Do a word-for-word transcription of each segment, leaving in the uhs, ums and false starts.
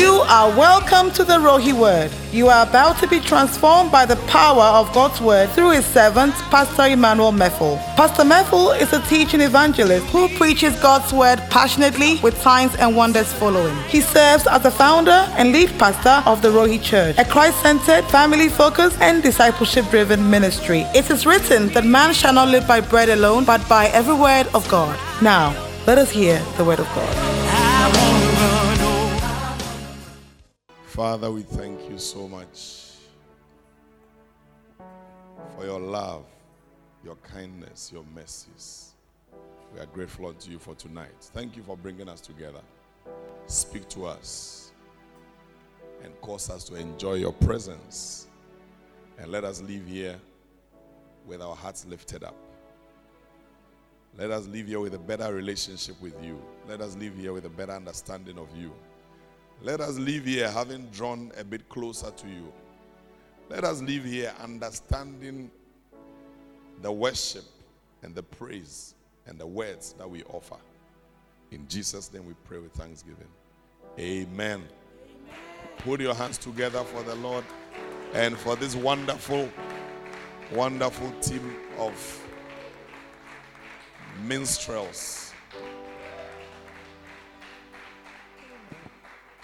You are welcome to the Rohi Word. You are about to be transformed by the power of God's Word through his servant, Pastor Emmanuel Meffel. Pastor Meffel is a teaching evangelist who preaches God's Word passionately with signs and wonders following. He serves as the founder and lead pastor of the Rohi Church, a Christ-centered, family-focused and discipleship-driven ministry. It is written that man shall not live by bread alone, but by every word of God. Now, let us hear the word of God. Father, we thank you so much for your love, your kindness, your mercies. We are grateful unto you for tonight. Thank you for bringing us together. Speak to us and cause us to enjoy your presence. And let us leave here with our hearts lifted up. Let us leave here with a better relationship with you. Let us leave here with a better understanding of you. Let us leave here having drawn a bit closer to you. Let us leave here understanding the worship and the praise and the words that we offer. In Jesus' name we pray with thanksgiving. Amen. Amen. Put your hands together for the Lord and for this wonderful, wonderful team of minstrels.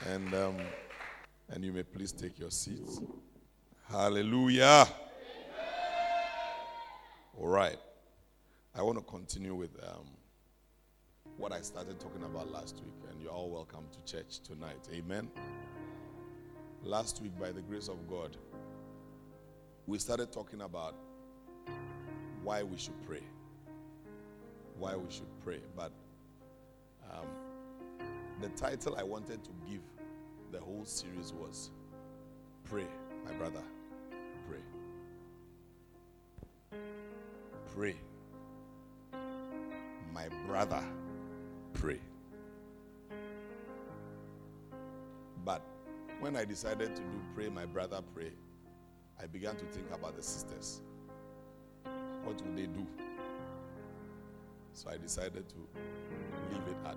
And um, and you may please take your seats. Hallelujah. Amen. All right. I want to continue with um, what I started talking about last week. And you're all welcome to church tonight. Amen. Last week, by the grace of God, we started talking about why we should pray. Why we should pray. But um, the title I wanted to give the whole series was Pray, my brother. Pray. Pray. My brother, pray. But when I decided to do Pray, my brother, pray, I began to think about the sisters. What would they do? So I decided to leave it at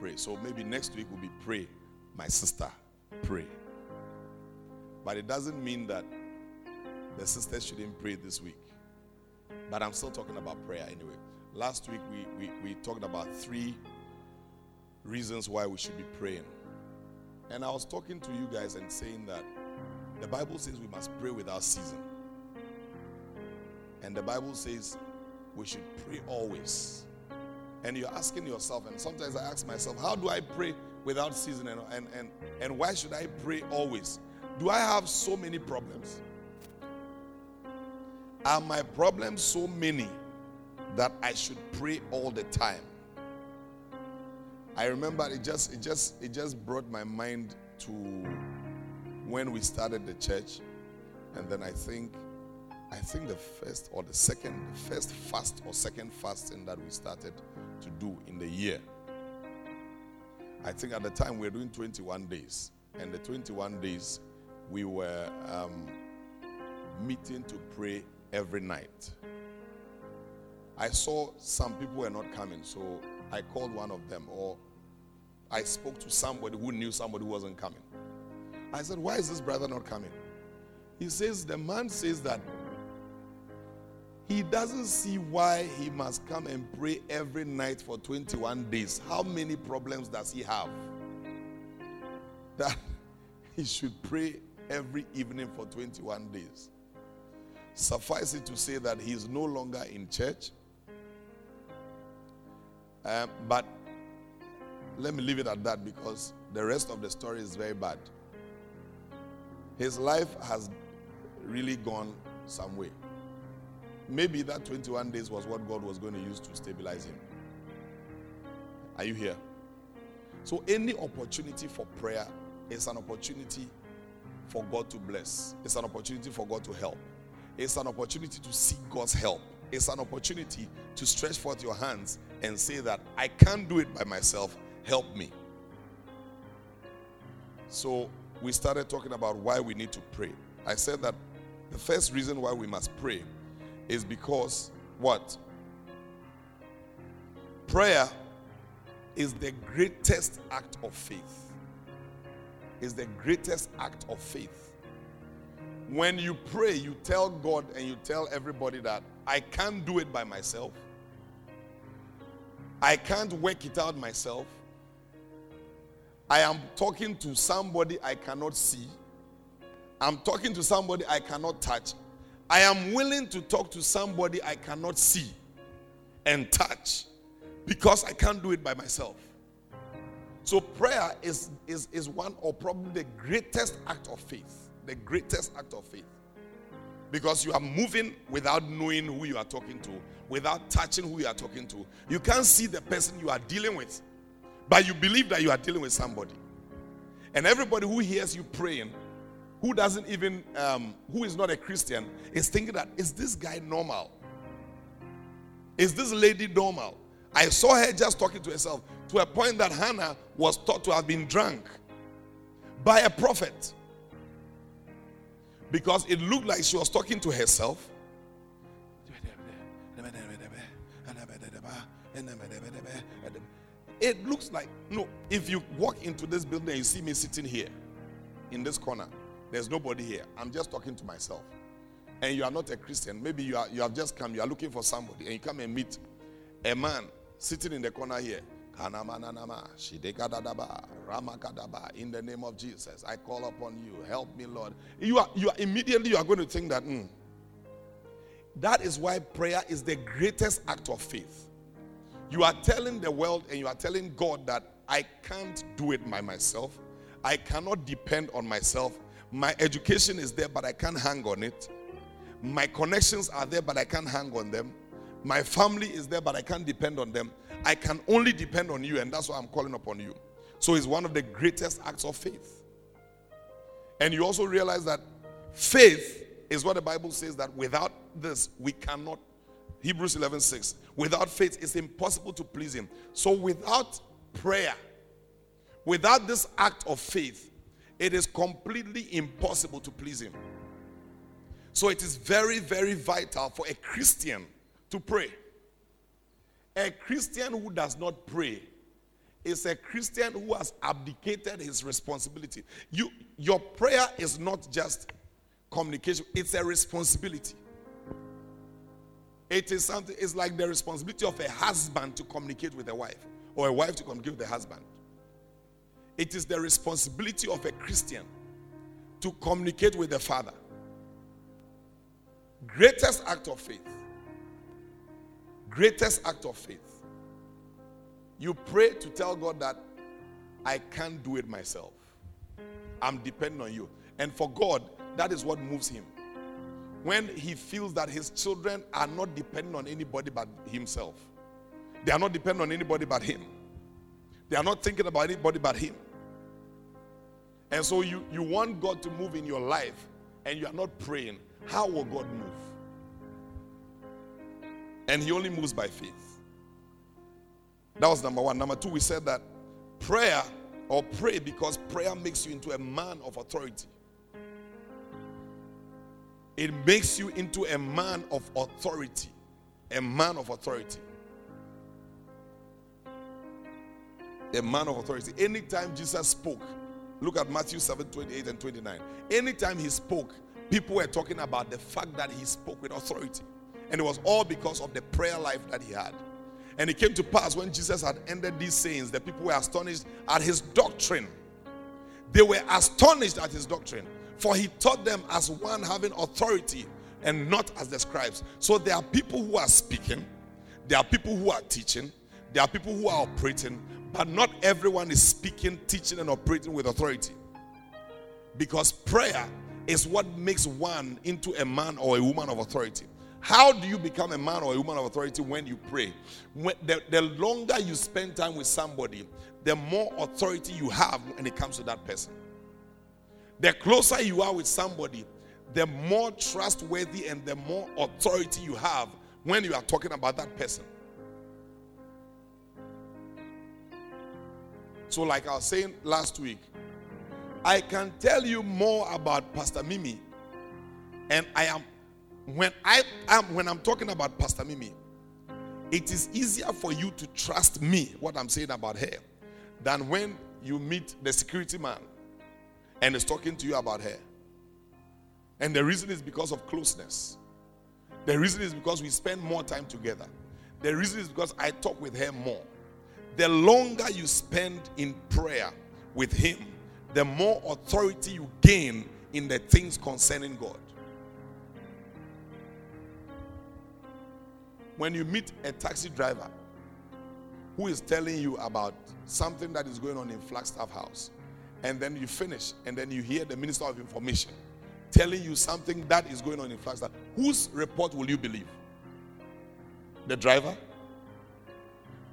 pray. So maybe next week will be Pray, my sister, pray. But it doesn't mean that the sisters shouldn't pray this week. But I'm still talking about prayer anyway. Last week we, we, we talked about three reasons why we should be praying. And I was talking to you guys and saying that the Bible says we must pray without ceasing. And the Bible says we should pray always. And you're asking yourself, and sometimes I ask myself, how do I pray without ceasing? And, and, and, and why should I pray always? Do I have so many problems? Are my problems so many that I should pray all the time? I remember it just it just it just brought my mind to when we started the church, and then I think I think the first or the second, the first fast or second fasting that we started to do in the year. I think at the time we were doing twenty-one days. And the twenty-one days, we were um, meeting to pray every night. I saw some people were not coming, so I called one of them, or I spoke to somebody who knew somebody who wasn't coming. I said, why is this brother not coming? He says, the man says that he doesn't see why he must come and pray every night for twenty-one days. How many problems does he have that he should pray every evening for twenty-one days? Suffice it to say that he is no longer in church. Um, but let me leave it at that because the rest of the story is very bad. His life has really gone some way. Maybe that twenty-one days was what God was going to use to stabilize him. Are you here? So any opportunity for prayer is an opportunity for God to bless. It's an opportunity for God to help. It's an opportunity to seek God's help. It's an opportunity to stretch forth your hands and say that I can't do it by myself. Help me. So we started talking about why we need to pray. I said that the first reason why we must pray is because what? Prayer is the greatest act of faith. is the greatest act of faith. When you pray, you tell God and you tell everybody that I can't do it by myself. I can't work it out myself. I am talking to somebody I cannot see. I'm talking to somebody I cannot touch. I am willing to talk to somebody I cannot see and touch because I can't do it by myself. So prayer is, is, is one or probably the greatest act of faith. The greatest act of faith. Because you are moving without knowing who you are talking to, without touching who you are talking to. You can't see the person you are dealing with, but you believe that you are dealing with somebody. And everybody who hears you praying, who doesn't even, um, who is not a Christian, is thinking that, is this guy normal? Is this lady normal? I saw her just talking to herself, to a point that Hannah was thought to have been drunk by a prophet. Because it looked like she was talking to herself. It looks like, no, if you walk into this building and you see me sitting here, in this corner, there's nobody here. I'm just talking to myself. And you are not a Christian. Maybe you are, you have just come, you are looking for somebody, and you come and meet a man sitting in the corner here. In the name of Jesus, I call upon you. Help me, Lord. You are, you are immediately you are going to think that, mm. That is why prayer is the greatest act of faith. You are telling the world and you are telling God that I can't do it by myself. I cannot depend on myself. My education is there, but I can't hang on it. My connections are there, but I can't hang on them. My family is there, but I can't depend on them. I can only depend on you, and that's why I'm calling upon you. So it's one of the greatest acts of faith. And you also realize that faith is what the Bible says, that without this, we cannot. Hebrews eleven six. Without faith, it's impossible to please him. So without prayer, without this act of faith, it is completely impossible to please him. So it is very, very vital for a Christian to pray. A Christian who does not pray is a Christian who has abdicated his responsibility. You, your prayer is not just communication. It's a responsibility. It is something, it's like the responsibility of a husband to communicate with a wife, or a wife to communicate with a husband. It is the responsibility of a Christian to communicate with the Father. Greatest act of faith. Greatest act of faith. You pray to tell God that I can't do it myself. I'm dependent on you. And for God, that is what moves him. When he feels that his children are not dependent on anybody but himself. They are not dependent on anybody but him. They are not thinking about anybody but him. And so you, you want God to move in your life and you are not praying. How will God move? And he only moves by faith. That was number one. Number two, we said that prayer or pray because prayer makes you into a man of authority. It makes you into a man of authority. A man of authority. A man of authority. Anytime Jesus spoke, look at Matthew seven twenty-eight and twenty-nine. Anytime he spoke, people were talking about the fact that he spoke with authority. And it was all because of the prayer life that he had. And it came to pass when Jesus had ended these sayings, the people were astonished at his doctrine. They were astonished at his doctrine. For he taught them as one having authority and not as the scribes. So there are people who are speaking. There are people who are teaching. There are people who are operating. But not everyone is speaking, teaching, and operating with authority. Because prayer is what makes one into a man or a woman of authority. How do you become a man or a woman of authority? When you pray. When the, the longer you spend time with somebody, the more authority you have when it comes to that person. The closer you are with somebody, the more trustworthy and the more authority you have when you are talking about that person. So like I was saying last week, I can tell you more about Pastor Mimi, and I am when I am when I'm talking about Pastor Mimi, it is easier for you to trust me what I'm saying about her than when you meet the security man and is talking to you about her. And the reason is because of closeness. The reason is because we spend more time together. The reason is because I talk with her more. The longer you spend in prayer with him, the more authority you gain in the things concerning God. When you meet a taxi driver who is telling you about something that is going on in Flagstaff House, and then you finish, and then you hear the Minister of Information telling you something that is going on in Flagstaff, whose report will you believe? The driver?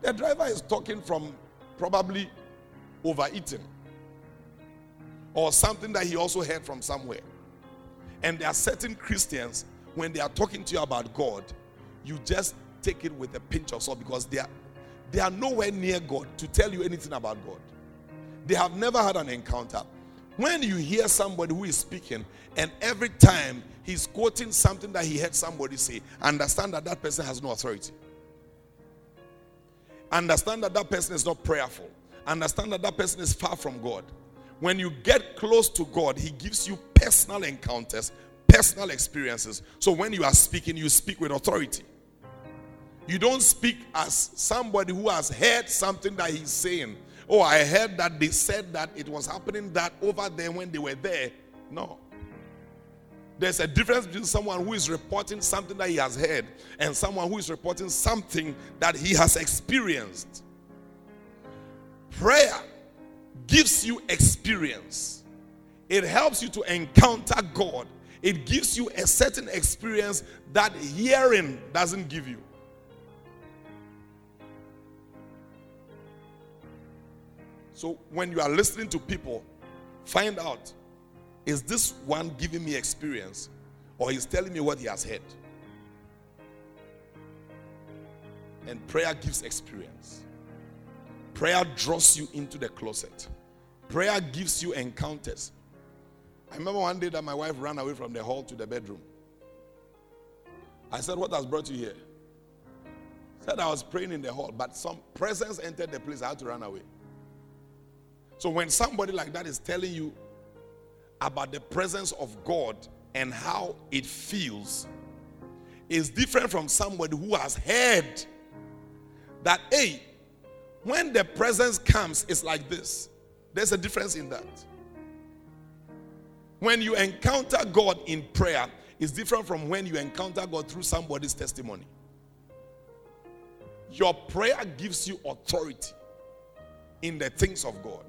The driver is talking from probably overeating or something that he also heard from somewhere. And there are certain Christians, when they are talking to you about God, you just take it with a pinch of salt, because they are they are nowhere near God to tell you anything about God. They have never had an encounter. When you hear somebody who is speaking and every time he's quoting something that he heard somebody say, understand that that person has no authority. Understand that that person is not prayerful. Understand that that person is far from God. When you get close to God, he gives you personal encounters, personal experiences. So when you are speaking, you speak with authority. You don't speak as somebody who has heard something that he's saying. Oh, I heard that they said that it was happening that over there when they were there. No. There's a difference between someone who is reporting something that he has heard and someone who is reporting something that he has experienced. Prayer gives you experience. It helps you to encounter God. It gives you a certain experience that hearing doesn't give you. So when you are listening to people, find out, is this one giving me experience or is telling me what he has heard? And prayer gives experience. Prayer draws you into the closet. Prayer gives you encounters. I remember one day that my wife ran away from the hall to the bedroom. I said, what has brought you here? She said, I was praying in the hall, but some presence entered the place. I had to run away. So when somebody like that is telling you about the presence of God and how it feels, is different from somebody who has heard that, hey, when the presence comes, it's like this. There's a difference in that. When you encounter God in prayer, it's different from when you encounter God through somebody's testimony. Your prayer gives you authority in the things of God.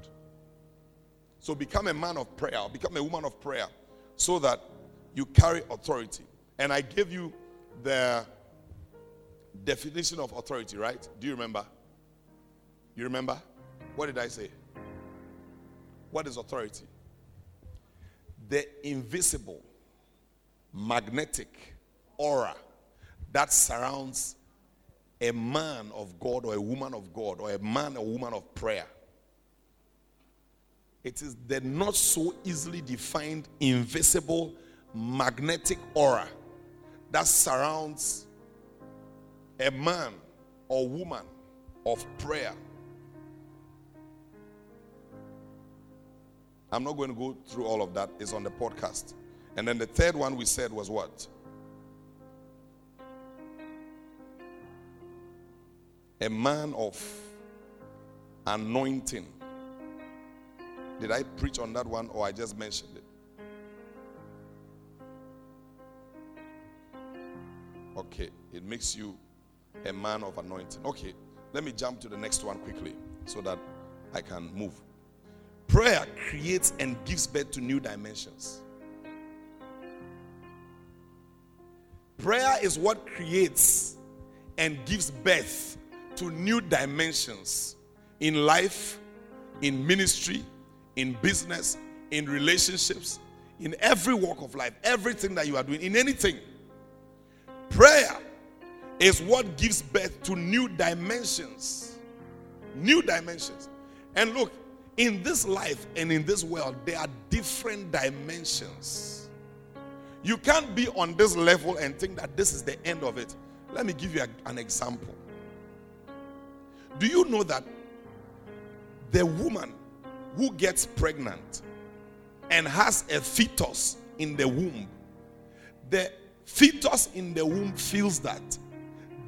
So become a man of prayer, become a woman of prayer, so that you carry authority. And I gave you the definition of authority, right? Do you remember? You remember? What did I say? What is authority? The invisible, magnetic aura that surrounds a man of God or a woman of God or a man or woman of prayer. It is the not so easily defined, invisible, magnetic aura that surrounds a man or woman of prayer. I'm not going to go through all of that. It's on the podcast. And then the third one we said was what? A man of anointing. Did I preach on that one or I just mentioned it? Okay, it makes you a man of anointing. Okay, let me jump to the next one quickly so that I can move. Prayer creates and gives birth to new dimensions. Prayer is what creates and gives birth to new dimensions in life, in ministry, in business, in relationships, in every walk of life, everything that you are doing, in anything. Prayer is what gives birth to new dimensions. New dimensions. And look, in this life and in this world, there are different dimensions. You can't be on this level and think that this is the end of it. Let me give you a, an example. Do you know that the woman who gets pregnant and has a fetus in the womb, the fetus in the womb feels that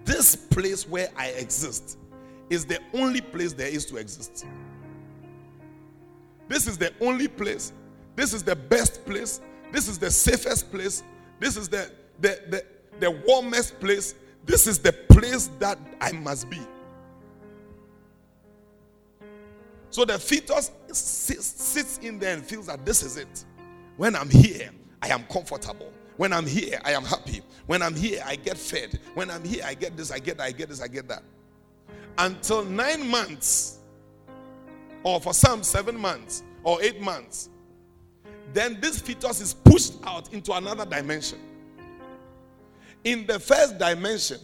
this place where I exist is the only place there is to exist. This is the only place. This is the best place. This is the safest place. This is the the the, the warmest place. This is the place that I must be. So the fetus sits in there and feels that this is it. When I'm here, I am comfortable. When I'm here, I am happy. When I'm here, I get fed. When I'm here, I get this, I get that, I get this, I get that. Until nine months, or for some seven months, or eight months, then this fetus is pushed out into another dimension. In the first dimension,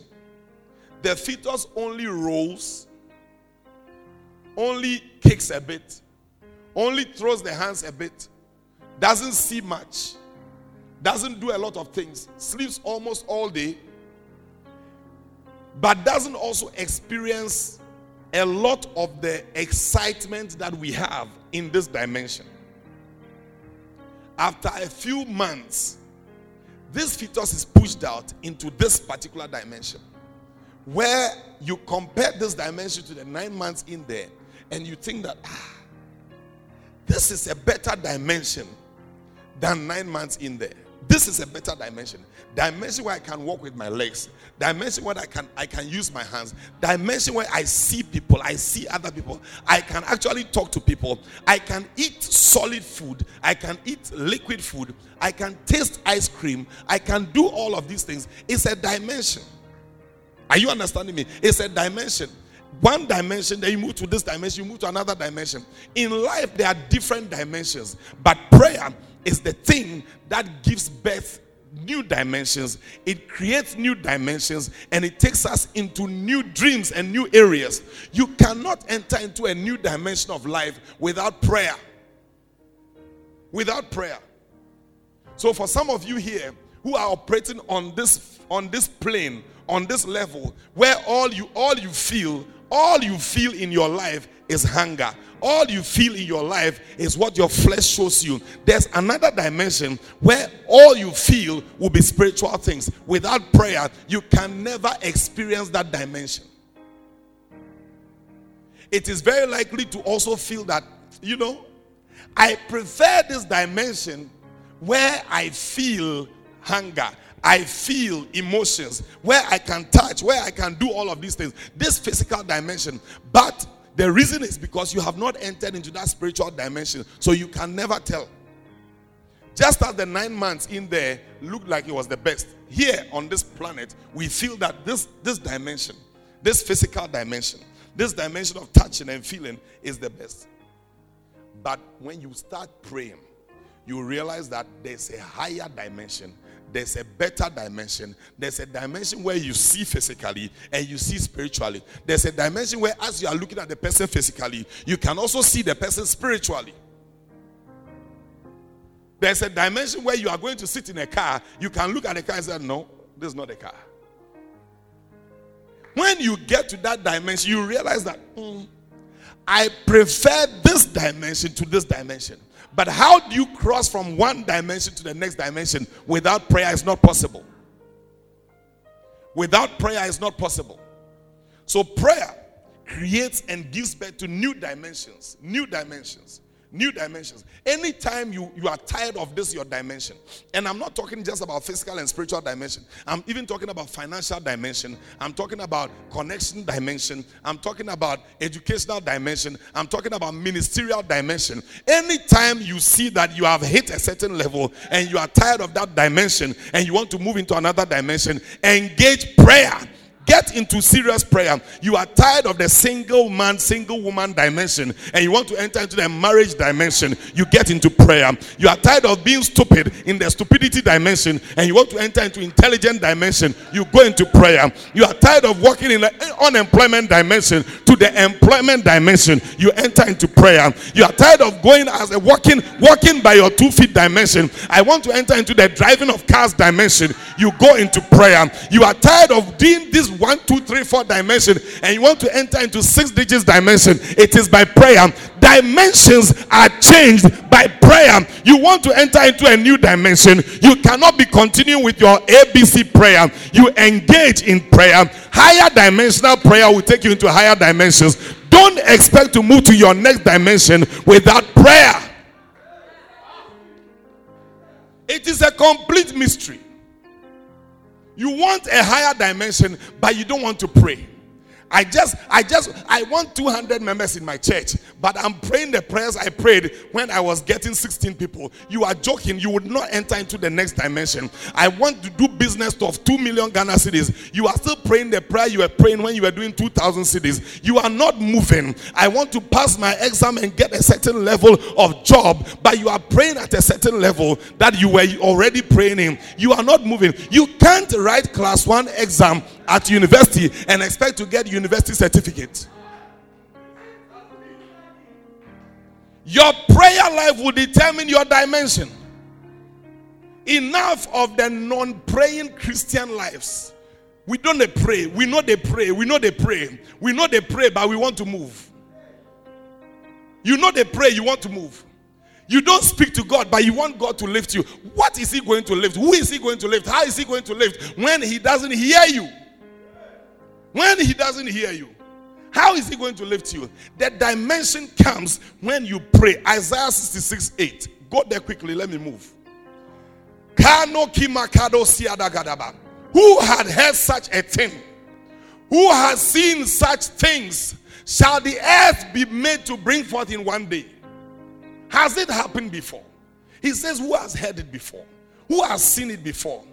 the fetus only rolls, only kicks a bit, only throws the hands a bit, doesn't see much, doesn't do a lot of things, sleeps almost all day, but doesn't also experience a lot of the excitement that we have in this dimension. After a few months, this fetus is pushed out into this particular dimension, where you compare this dimension to the nine months in there, and you think that, ah, this is a better dimension than nine months in there. This is a better dimension. Dimension where I can walk with my legs. Dimension where I can I can use my hands. Dimension where I see people. I see other people. I can actually talk to people. I can eat solid food. I can eat liquid food. I can taste ice cream. I can do all of these things. It's a dimension. Are you understanding me? It's a dimension. One dimension, then you move to this dimension, you move to another dimension. In life, there are different dimensions. But prayer is the thing that gives birth new dimensions. It creates new dimensions, and it takes us into new dreams and new areas. You cannot enter into a new dimension of life without prayer. Without prayer. So for some of you here who are operating on this on this plane, on this level, where all you all you feel, all you feel in your life is hunger. All you feel in your life is what your flesh shows you. There's another dimension where all you feel will be spiritual things. Without prayer, you can never experience that dimension. It is very likely to also feel that, you know, I prefer this dimension where I feel hunger. I feel emotions, where I can touch, where I can do all of these things. This physical dimension. But the reason is because you have not entered into that spiritual dimension, so you can never tell. Just as the nine months in there looked like it was the best, here on this planet, we feel that this, this dimension, this physical dimension, this dimension of touching and feeling is the best. But when you start praying, you realize that there's a higher dimension. There's a better dimension. There's a dimension where you see physically and you see spiritually. There's a dimension where as you are looking at the person physically, you can also see the person spiritually. There's a dimension where you are going to sit in a car. You can look at the car and say, no, this is not a car. When you get to that dimension, you realize that mm, I prefer this dimension to this dimension. But how do you cross from one dimension to the next dimension? Without prayer, it's not possible. Without prayer, it's not possible. So prayer creates and gives birth to new dimensions. New dimensions. New dimensions. Anytime you, you are tired of this, your dimension. And I'm not talking just about physical and spiritual dimension. I'm even talking about financial dimension. I'm talking about connection dimension. I'm talking about educational dimension. I'm talking about ministerial dimension. Anytime you see that you have hit a certain level and you are tired of that dimension and you want to move into another dimension, engage prayer. Get into serious prayer. You are tired of the single man, single woman dimension, and you want to enter into the marriage dimension. You get into prayer. You are tired of being stupid in the stupidity dimension, and you want to enter into intelligent dimension. You go into prayer. You are tired of working in the unemployment dimension to the employment dimension. You enter into prayer. You are tired of going as a walking, walking by your two feet dimension. I want to enter into the driving of cars dimension. You go into prayer. You are tired of doing this one, two, three, four dimension and you want to enter into six digits dimension, it is by prayer. Dimensions are changed by prayer. You want to enter into a new dimension, you cannot be continuing with your A B C prayer. You engage in prayer. Higher dimensional prayer will take you into higher dimensions. Don't expect to move to your next dimension without prayer. It is a complete mystery. You want a higher dimension, but you don't want to pray. I just, I just, I want two hundred members in my church, but I'm praying the prayers I prayed when I was getting sixteen people. You are joking. You would not enter into the next dimension. I want to do business of two million Ghana cedis. You are still praying the prayer you were praying when you were doing two thousand cedis. You are not moving. I want to pass my exam and get a certain level of job, but you are praying at a certain level that you were already praying in. You are not moving. You can't write class one exam at university and expect to get university certificate. Your prayer life will determine your dimension. Enough of the non-praying Christian lives. We don't pray. We know they pray. We know they pray. We know they pray, but we want to move. You know they pray. You want to move. You don't speak to God, but you want God to lift you. What is he going to lift? Who is he going to lift? How is he going to lift when he doesn't hear you? When he doesn't hear you, how is he going to lift you? That dimension comes when you pray. Isaiah sixty-six eight. Go there quickly. Let me move. Who had heard such a thing? Who has seen such things? Shall the earth be made to bring forth in one day? Has it happened before? He says, who has heard it before? Who has seen it before?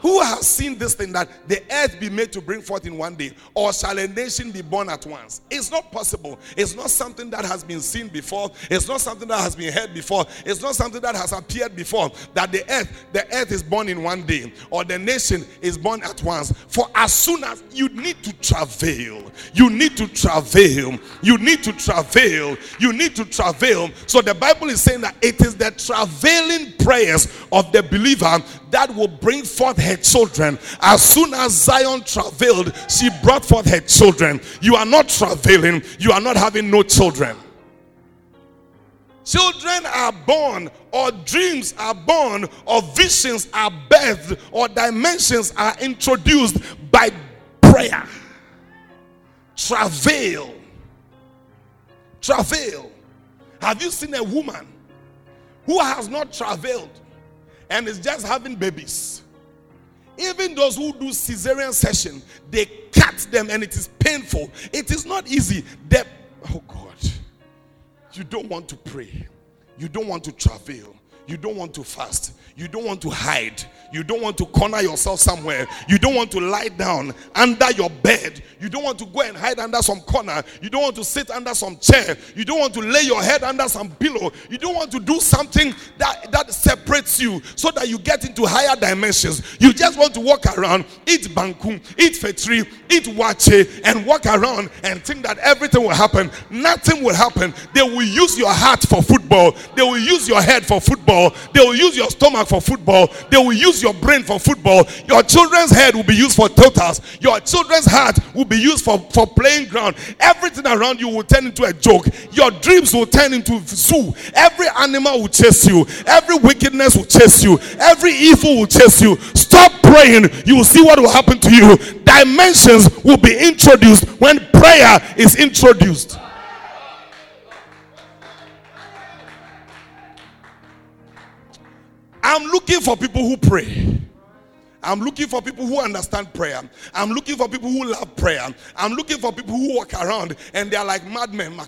Who has seen this thing that the earth be made to bring forth in one day? Or shall a nation be born at once? It's not possible. It's not something that has been seen before. It's not something that has been heard before. It's not something that has appeared before. That the earth, the earth is born in one day. Or the nation is born at once. For as soon as you need to travail. You need to travail. You need to travail. You need to travail. So the Bible is saying that it is the travailing prayers of the believer that will bring forth her children. As soon as Zion travailed, she brought forth her children. You are not travailing. You are not having no children. Children are born, or dreams are born, or visions are birthed, or dimensions are introduced by prayer. Travail. Travail. Have you seen a woman who has not travailed and is just having babies? Even those who do cesarean session, they cut them and it is painful. It is not easy. They, oh God, you don't want to pray. You don't want to travail. You don't want to fast. You don't want to hide. You don't want to corner yourself somewhere. You don't want to lie down under your bed. You don't want to go and hide under some corner. You don't want to sit under some chair. You don't want to lay your head under some pillow. You don't want to do something that, that separates you so that you get into higher dimensions. You just want to walk around, eat banku, eat fetri, eat wache, and walk around and think that everything will happen. Nothing will happen. They will use your heart for football. They will use your head for football. They will use your stomach for football. They will use your brain for football. Your children's head will be used for totals. Your children's heart will be used for, for playing ground. Everything around you will turn into a joke. Your dreams will turn into zoo. Every animal will chase you. Every wickedness will chase you. Every evil will chase you. Stop praying. You will see what will happen to you. Dimensions will be introduced when prayer is introduced. I'm looking for people who pray. I'm looking for people who understand prayer. I'm looking for people who love prayer. I'm looking for people who walk around and they are like madmen. Now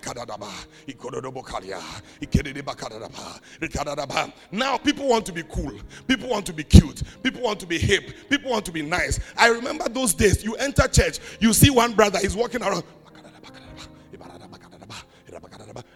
people want to be cool. People want to be cute. People want to be hip. People want to be nice. I remember those days. You enter church, you see one brother, he's walking around.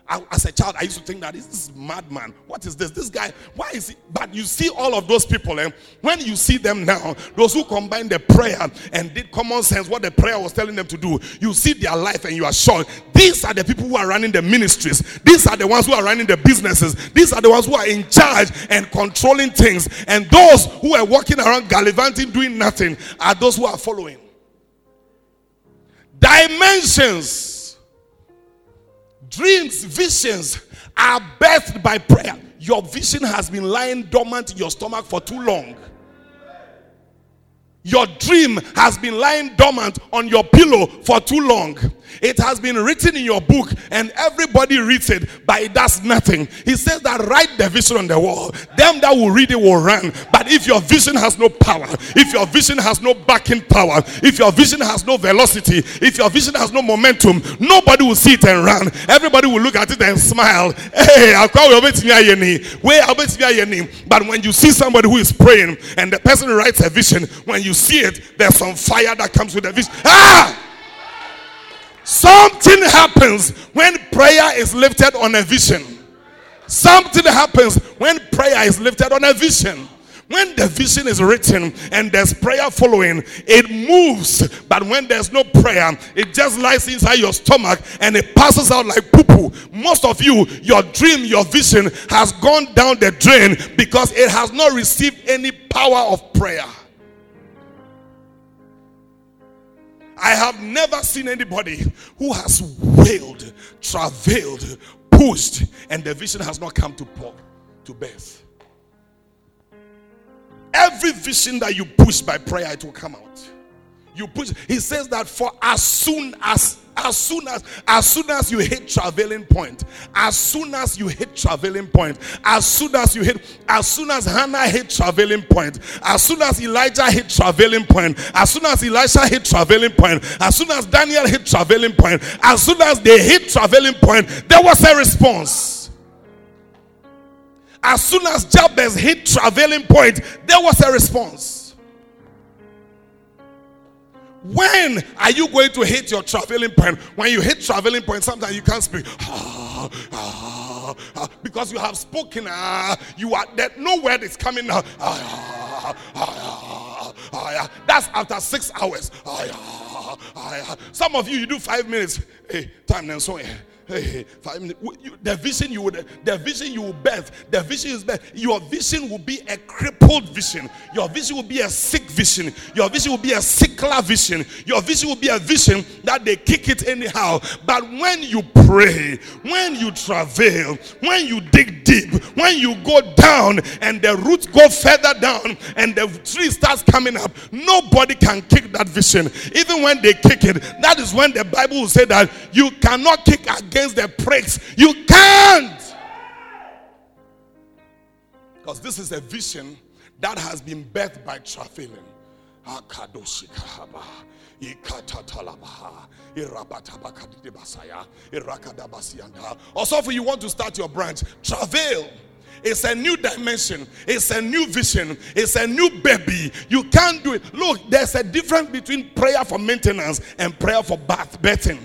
I, as a child, I used to think that this is madman. What is this? This guy, why is he? But you see all of those people, and eh? when you see them now, those who combined the prayer and did common sense, what the prayer was telling them to do, you see their life and you are shocked. These are the people who are running the ministries. These are the ones who are running the businesses. These are the ones who are in charge and controlling things. And those who are walking around gallivanting, doing nothing, are those who are following. Dimensions, dreams, visions are birthed by prayer. Your vision has been lying dormant in your stomach for too long. Your dream has been lying dormant on your pillow for too long. It has been written in your book and everybody reads it, but it does nothing. He says that write the vision on the wall. Them that will read it will run. But if your vision has no power, if your vision has no backing power, if your vision has no velocity, if your vision has no momentum, nobody will see it and run. Everybody will look at it and smile. Hey, but when you see somebody who is praying and the person writes a vision, when you see it, there's some fire that comes with the vision. Ah! Something happens when prayer is lifted on a vision. Something happens when prayer is lifted on a vision. When the vision is written and there's prayer following, it moves. But when there's no prayer, it just lies inside your stomach and it passes out like poo-poo. Most of you, your dream, your vision has gone down the drain because it has not received any power of prayer. I have never seen anybody who has wailed, travailed, pushed, and the vision has not come to pop, to birth. Every vision that you push by prayer, it will come out. You push. He says that for as soon as, as soon as, as soon as you hit travailing point, as soon as you hit travailing point, as soon as you hit, as soon as Hannah hit travailing point, as soon as Elijah hit travailing point, as soon as Elisha hit travailing point, as soon as Daniel hit travailing point, as soon as they hit travailing point, there was a response. As soon as Jabez hit travailing point, there was a response. When are you going to hit your traveling point? When you hit traveling point, sometimes you can't speak. Ah, ah, ah, because you have spoken. Ah, you are that no word is coming out. Ah, ah, ah, ah, yeah. That's after six hours. Ah, ah, ah, yeah. Some of you, you do five minutes. Hey, time then so. Hey, five minutes. You, the vision you would, the vision you will birth, the vision is birth. Your vision will be a crippled vision. Your vision will be a sick vision. Your vision will be a sickler vision. Your vision will be a vision that they kick it anyhow. But when you pray, when you travail, when you dig deep, when you go down and the roots go further down and the tree starts coming up, nobody can kick that vision. Even when they kick it, that is when the Bible will say that you cannot kick again against the pricks. You can't, because this is a vision that has been birthed by travailing. Also, if you want to start your branch, travail. It's a new dimension. It's a new vision. It's a new baby. You can't do it. Look, there's a difference between prayer for maintenance and prayer for birth, birthing.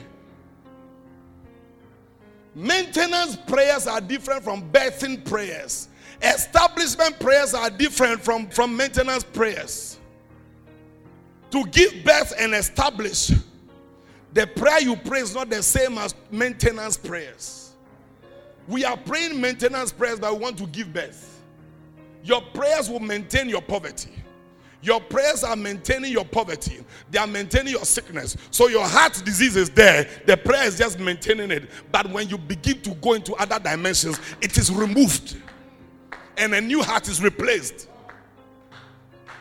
Maintenance prayers are different from birthing prayers. Establishment prayers are different from, from maintenance prayers. To give birth and establish, the prayer you pray is not the same as maintenance prayers. We are praying maintenance prayers, but we want to give birth. Your prayers will maintain your poverty. Your prayers are maintaining your poverty. They are maintaining your sickness. So your heart disease is there. The prayer is just maintaining it. But when you begin to go into other dimensions, it is removed. And a new heart is replaced.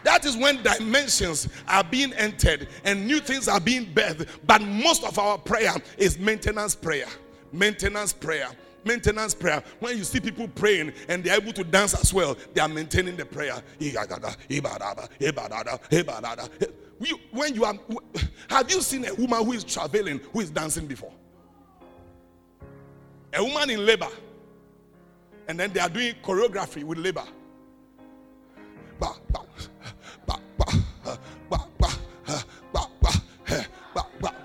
That is when dimensions are being entered and new things are being birthed. But most of our prayer is maintenance prayer. Maintenance prayer. Maintenance prayer. When you see people praying and they're able to dance as well, they are maintaining the prayer. When you are, have you seen a woman who is travailing, who is dancing before? A woman in labor, and then they are doing choreography with labor.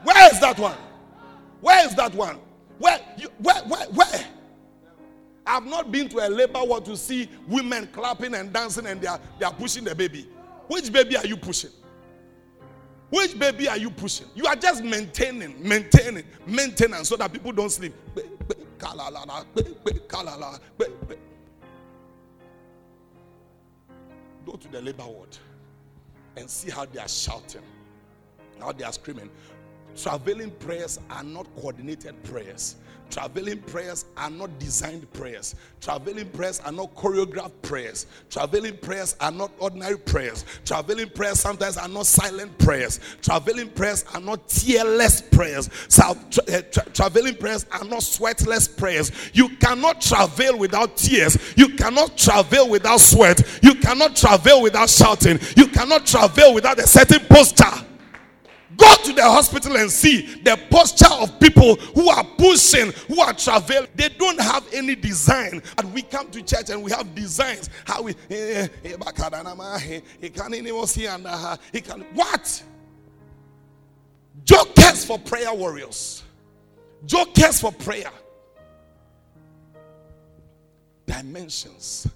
Where is that one? Where is that one? Where, you, where, where, where? I've not been to a labor ward to see women clapping and dancing and they are, they are pushing the baby. Which baby are you pushing? Which baby are you pushing? You are just maintaining, maintaining, maintaining so that people don't sleep. Go to the labor ward and see how they are shouting, how they are screaming. Travailing prayers are not coordinated prayers. Travailing prayers are not designed prayers. Travailing prayers are not choreographed prayers. Travailing prayers are not ordinary prayers. Travailing prayers sometimes are not silent prayers. Travailing prayers are not tearless prayers. Tra- tra- tra- travailing prayers are not sweatless prayers. You cannot travail without tears. You cannot travail without sweat. You cannot travail without shouting. You cannot travail without a certain posture. Go to the hospital and see the posture of people who are pushing, who are traveling. They don't have any design. And we come to church and we have designs. How we eh, eh, what? Jokers for prayer warriors. Jokers for prayer. Dimensions.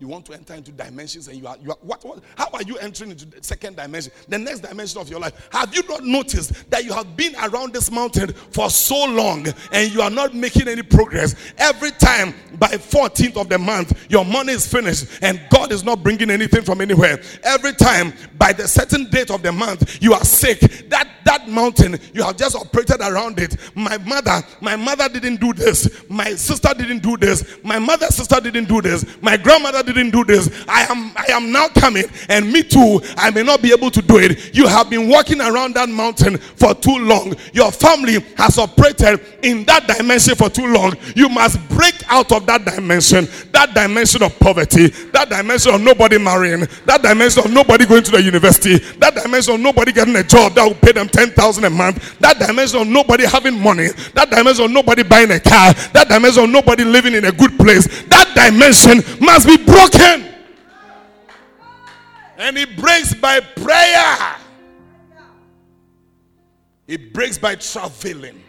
You want to enter into dimensions and you are, you are what, what? How are you entering into the second dimension? The next dimension of your life. Have you not noticed that you have been around this mountain for so long and you are not making any progress? Every time by fourteenth of the month, your money is finished and God is not bringing anything from anywhere. Every time by the certain date of the month, you are sick. That that mountain, you have just operated around it. My mother, my mother didn't do this. My sister didn't do this. My mother's sister didn't do this. My grandmother didn't do this. I am I am now coming, and me too, I may not be able to do it. You have been walking around that mountain for too long. Your family has operated in that dimension for too long. You must break out of that dimension, that dimension of poverty, that dimension of nobody marrying, that dimension of nobody going to the university, that dimension of nobody getting a job that will pay them ten thousand a month, that dimension of nobody having money, that dimension of nobody buying a car, that dimension of nobody living in a good place. That dimension must be broken. Broken, and it breaks by prayer. It breaks by traveling.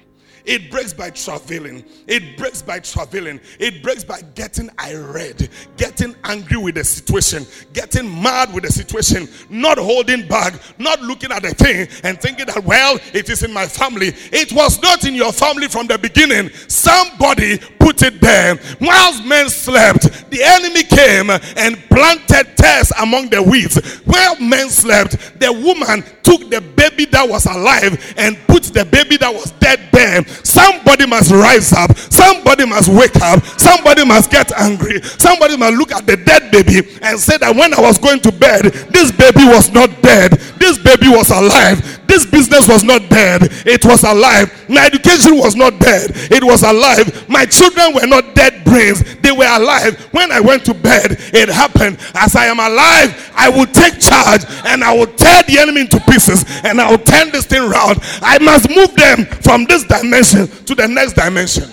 It breaks by traveling. It breaks by traveling. It breaks by getting irate, getting angry with the situation, getting mad with the situation, not holding back, not looking at the thing and thinking that, well, it is in my family. It was not in your family from the beginning. Somebody put it there. Whilst men slept, the enemy came and planted tares among the weeds. While men slept, the woman took the baby that was alive and put the baby that was dead there. Somebody must rise up. Somebody must wake up. Somebody must get angry. Somebody must look at the dead baby and say that when I was going to bed, this baby was not dead. This baby was alive. This business was not dead. It was alive. My education was not dead. It was alive. My children were not dead brains. They were alive. When I went to bed, it happened. As I am alive, I will take charge and I will tear the enemy into pieces and I will turn this thing around. I must move them from this dimension to the next dimension.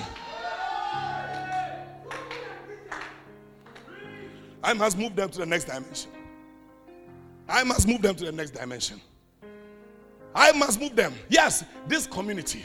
I must move them to the next dimension. I must move them to the next dimension. I must move them. Yes, this community,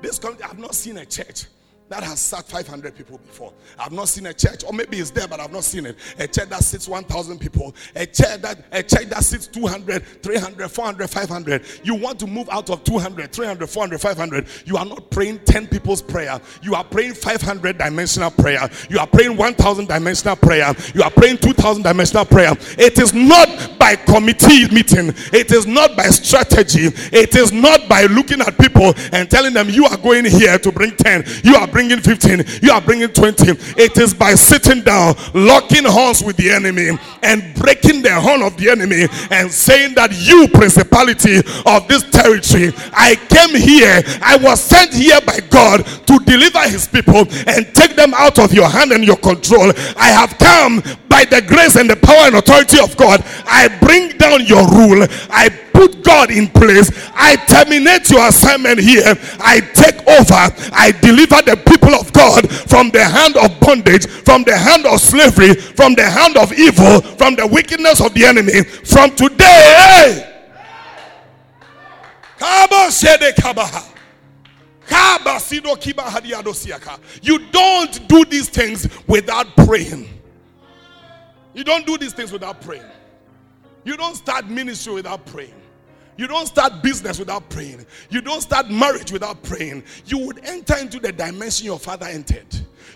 this community, I've not seen a church that has sat five hundred people before. I've not seen a church, or maybe it's there, but I've not seen it. A church that sits one thousand people, a church that a church that sits two hundred, three hundred, four hundred, five hundred. You want to move out of two hundred, three hundred, four hundred, five hundred. You are not praying ten people's prayer. You are praying five hundred dimensional prayer. You are praying one thousand dimensional prayer. You are praying two thousand dimensional prayer. It is not by committee meeting. It is not by strategy. It is not by looking at people and telling them you are going here to bring ten. You are bringing fifteen, you are bringing twenty. It is by sitting down, locking horns with the enemy and breaking the horn of the enemy and saying that you, principality of this territory, I came here, I was sent here by God to deliver his people and take them out of your hand and your control. I have come by the grace and the power and authority of God. I bring down your rule. I put God in place. I terminate your assignment here. I take over. I deliver the people of God from the hand of bondage, from the hand of slavery, from the hand of evil, from the wickedness of the enemy. From today, you don't do these things without praying. You don't do these things without praying. You don't start ministry without praying. You don't start business without praying. You don't start marriage without praying. You would enter into the dimension your father entered.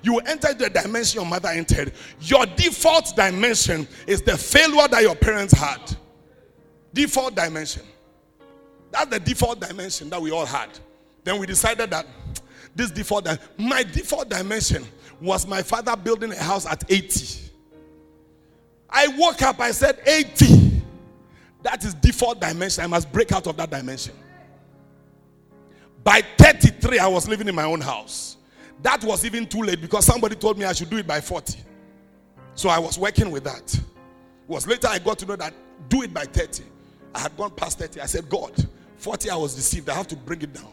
You will enter into the dimension your mother entered. Your default dimension is the failure that your parents had. Default dimension. That's the default dimension that we all had. Then we decided that this default, my default dimension was my father building a house at eighty. I woke up, I said eighty. That is default dimension. I must break out of that dimension. By thirty-three, I was living in my own house. That was even too late because somebody told me I should do it by forty. So I was working with that. It was later I got to know that do it by thirty. I had gone past thirty. I said, God, forty I was deceived. I have to bring it down.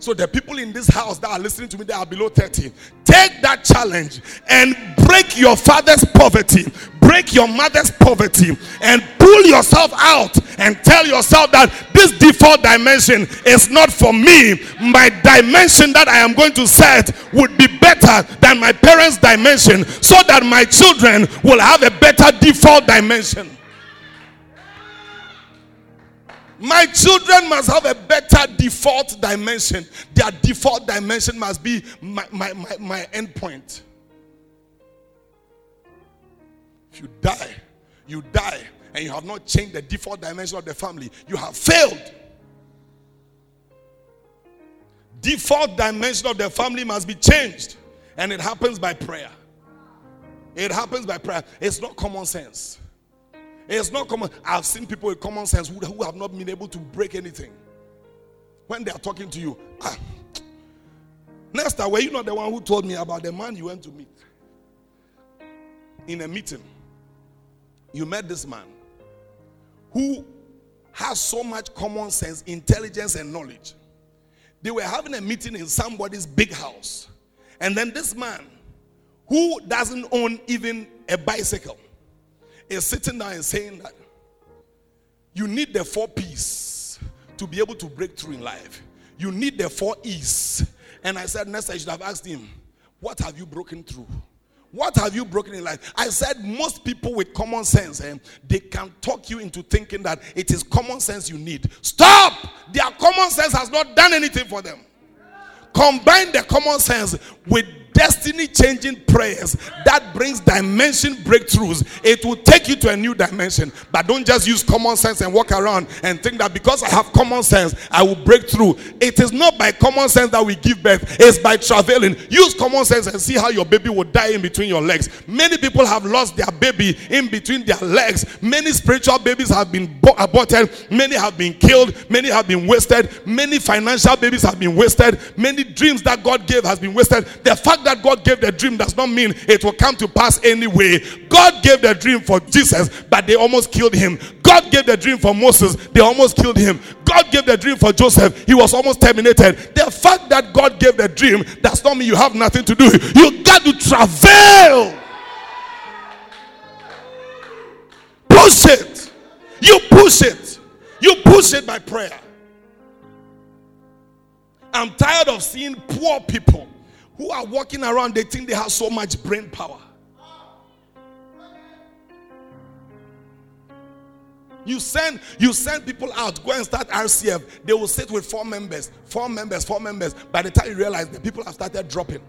So the people in this house that are listening to me, they are below thirty. Take that challenge and break your father's poverty. Break your mother's poverty and pull yourself out and tell yourself that this default dimension is not for me. My dimension that I am going to set would be better than my parents' dimension so that my children will have a better default dimension. My children must have a better default dimension. Their default dimension must be my, my, my, my end point. If you die, you die, and you have not changed the default dimension of the family, you have failed. Default dimension of the family must be changed. And it happens by prayer. It happens by prayer. It's not common sense. It's not common. I've seen people with common sense who, who have not been able to break anything. When they are talking to you, ah, Nesta, were you not the one who told me about the man you went to meet? In a meeting, you met this man who has so much common sense, intelligence, and knowledge. They were having a meeting in somebody's big house. And then this man, who doesn't own even a bicycle, is sitting down and saying that you need the four P's to be able to break through in life. You need the four E's. And I said, Nesta, I should have asked him, what have you broken through? What have you broken in life? I said most people with common sense, eh, they can talk you into thinking that it is common sense you need. Stop! Their common sense has not done anything for them. Combine the common sense with destiny-changing prayers that brings dimension breakthroughs. It will take you to a new dimension. But don't just use common sense and walk around and think that because I have common sense, I will break through. It is not by common sense that we give birth. It's by travailing. Use common sense and see how your baby will die in between your legs. Many people have lost their baby in between their legs. Many spiritual babies have been aborted. Many have been killed. Many have been wasted. Many financial babies have been wasted. Many dreams that God gave has been wasted. The fact that that God gave the dream does not mean it will come to pass anyway. God gave the dream for Jesus, but they almost killed him. God gave the dream for Moses, they almost killed him. God gave the dream for Joseph, he was almost terminated. The fact that God gave the dream does not mean you have nothing to do. You got to travail. Push it. You push it. You push it by prayer. I'm tired of seeing poor people who are walking around, they think they have so much brain power. You send you send people out, go and start R C F. They will sit with four members, four members, four members. By the time you realize the people have started dropping.